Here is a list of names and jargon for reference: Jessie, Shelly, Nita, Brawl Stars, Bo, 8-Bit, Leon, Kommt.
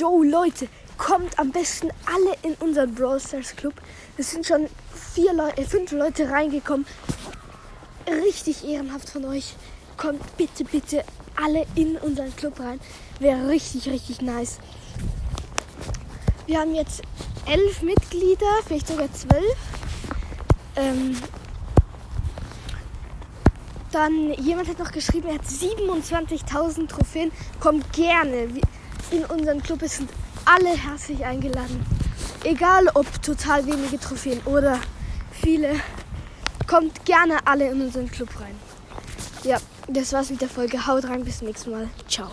Jo Leute, kommt am besten alle in unseren Brawl Stars Club. Es sind schon 5 Leute reingekommen. Richtig ehrenhaft von euch. Kommt bitte, bitte alle in unseren Club rein. Wäre richtig, richtig nice. Wir haben jetzt 11 Mitglieder, vielleicht sogar 12. Dann, jemand hat noch geschrieben, er hat 27.000 Trophäen. Kommt gerne in unseren Club. Es sind alle herzlich eingeladen. Egal ob total wenige Trophäen oder viele. Kommt gerne alle in unseren Club rein. Ja, das war's mit der Folge. Haut rein, bis zum nächsten Mal. Ciao.